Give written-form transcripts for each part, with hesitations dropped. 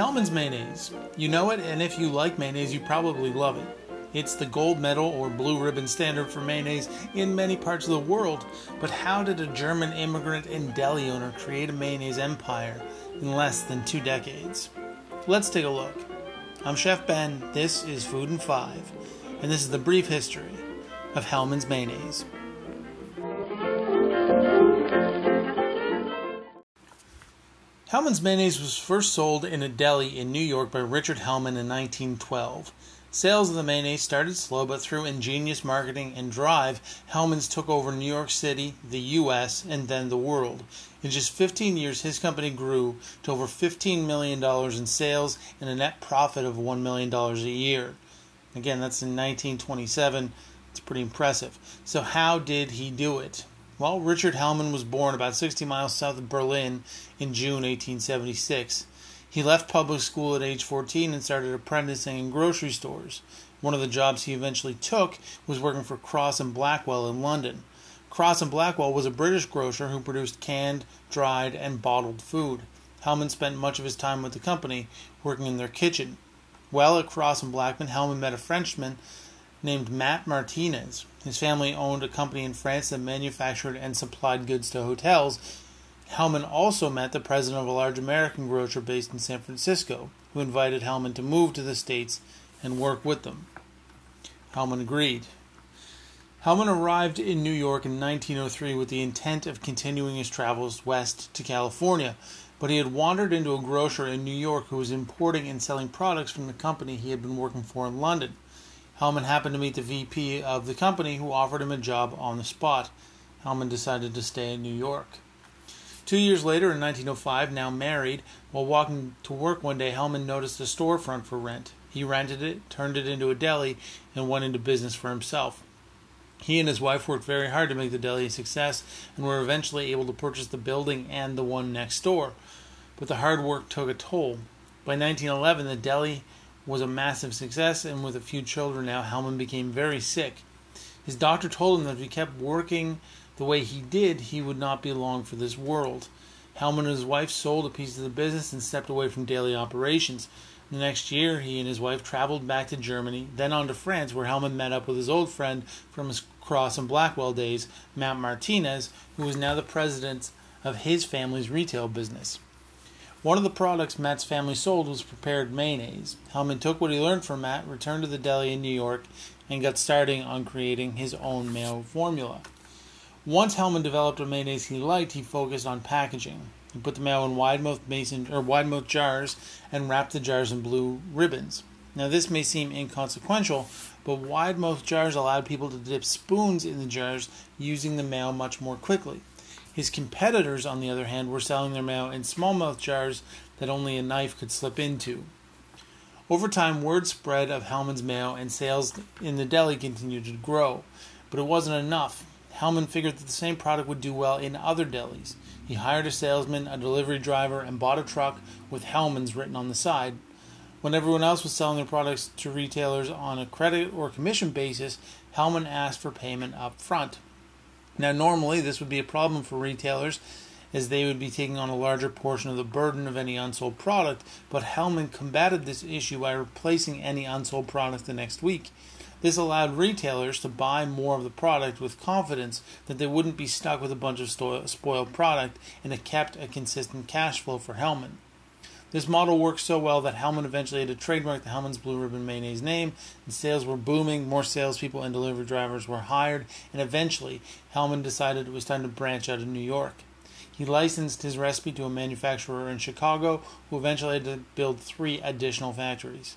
Hellman's mayonnaise. You know it, and if you like mayonnaise, you probably love it. It's the gold medal or blue ribbon standard for mayonnaise in many parts of the world, but how did a German immigrant and deli owner create a mayonnaise empire in less than 2 decades? Let's take a look. I'm Chef Ben, this is Food in 5, and this is the brief history of Hellman's mayonnaise. Hellman's mayonnaise was first sold in a deli in New York by Richard Hellman in 1912. Sales of the mayonnaise started slow, but through ingenious marketing and drive, Hellman's took over New York City, the U.S., and then the world. In just 15 years, his company grew to over $15 million in sales and a net profit of $1 million a year. Again, that's in 1927. It's pretty impressive. So how did he do it? Well, Richard Hellman was born about 60 miles south of Berlin in June 1876. He left public school at age 14 and started apprenticing in grocery stores. One of the jobs he eventually took was working for Cross and Blackwell in London. Cross and Blackwell was a British grocer who produced canned, dried, and bottled food. Hellman spent much of his time with the company, working in their kitchen. While at Cross and Blackwell, Hellman met a Frenchman named Matt Martinez. His family owned a company in France that manufactured and supplied goods to hotels. Hellman also met the president of a large American grocer based in San Francisco, who invited Hellman to move to the States and work with them. Hellman agreed. Hellman arrived in New York in 1903 with the intent of continuing his travels west to California, but he had wandered into a grocer in New York who was importing and selling products from the company he had been working for in London. Hellman happened to meet the VP of the company, who offered him a job on the spot. Hellman decided to stay in New York. 2 years later, in 1905, now married, while walking to work one day, Hellman noticed a storefront for rent. He rented it, turned it into a deli, and went into business for himself. He and his wife worked very hard to make the deli a success and were eventually able to purchase the building and the one next door. But the hard work took a toll. By 1911, the deli was a massive success, and with a few children now, Hellman became very sick. His doctor told him that if he kept working the way he did, he would not be long for this world. Hellman and his wife sold a piece of the business and stepped away from daily operations. The next year, he and his wife traveled back to Germany, then on to France, where Hellman met up with his old friend from his Cross and Blackwell days, Matt Martinez, who was now the president of his family's retail business. One of the products Matt's family sold was prepared mayonnaise. Hellman took what he learned from Matt, returned to the deli in New York, and got started on creating his own mayo formula. Once Hellman developed a mayonnaise he liked, he focused on packaging. He put the mayo in wide-mouth jars and wrapped the jars in blue ribbons. Now, this may seem inconsequential, but wide-mouth jars allowed people to dip spoons in the jars, using the mayo much more quickly. His competitors, on the other hand, were selling their mayo in small-mouth jars that only a knife could slip into. Over time, word spread of Hellman's mayo, and sales in the deli continued to grow. But it wasn't enough. Hellman figured that the same product would do well in other delis. He hired a salesman, a delivery driver, and bought a truck with Hellman's written on the side. When everyone else was selling their products to retailers on a credit or commission basis, Hellman asked for payment up front. Now, normally, this would be a problem for retailers, as they would be taking on a larger portion of the burden of any unsold product, but Hellman combated this issue by replacing any unsold product the next week. This allowed retailers to buy more of the product with confidence that they wouldn't be stuck with a bunch of spoiled product, and it kept a consistent cash flow for Hellman. This model worked so well that Hellman eventually had to trademark the Hellman's Blue Ribbon Mayonnaise name, and sales were booming, more salespeople and delivery drivers were hired, and eventually Hellman decided it was time to branch out of New York. He licensed his recipe to a manufacturer in Chicago, who eventually had to build 3 additional factories.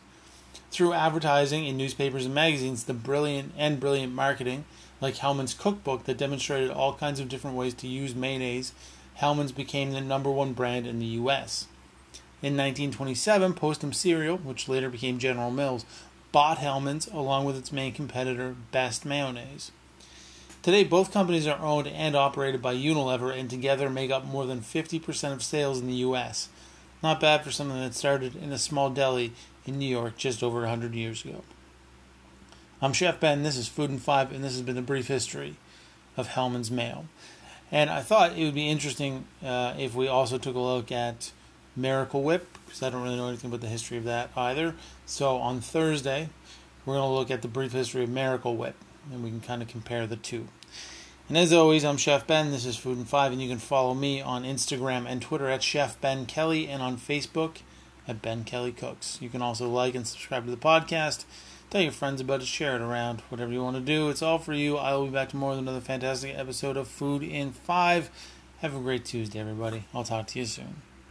Through advertising in newspapers and magazines, brilliant marketing, like Hellman's cookbook that demonstrated all kinds of different ways to use mayonnaise, Hellman's became the #1 brand in the U.S. In 1927, Postum Cereal, which later became General Mills, bought Hellman's along with its main competitor, Best Mayonnaise. Today, both companies are owned and operated by Unilever, and together make up more than 50% of sales in the U.S. Not bad for something that started in a small deli in New York just over 100 years ago. I'm Chef Ben, this is Food in 5, and this has been a brief history of Hellman's Mayo. And I thought it would be interesting if we also took a look at Miracle Whip, because I don't really know anything about the history of that either. So on Thursday, we're going to look at the brief history of Miracle Whip, and we can kind of compare the two. And as always, I'm Chef Ben. This is Food in 5, and you can follow me on Instagram and Twitter at Chef Ben Kelly, and on Facebook at Ben Kelly Cooks. You can also like and subscribe to the podcast. Tell your friends about it, share it around, whatever you want to do. It's all for you. I will be back tomorrow with another fantastic episode of Food in 5. Have a great Tuesday, everybody. I'll talk to you soon.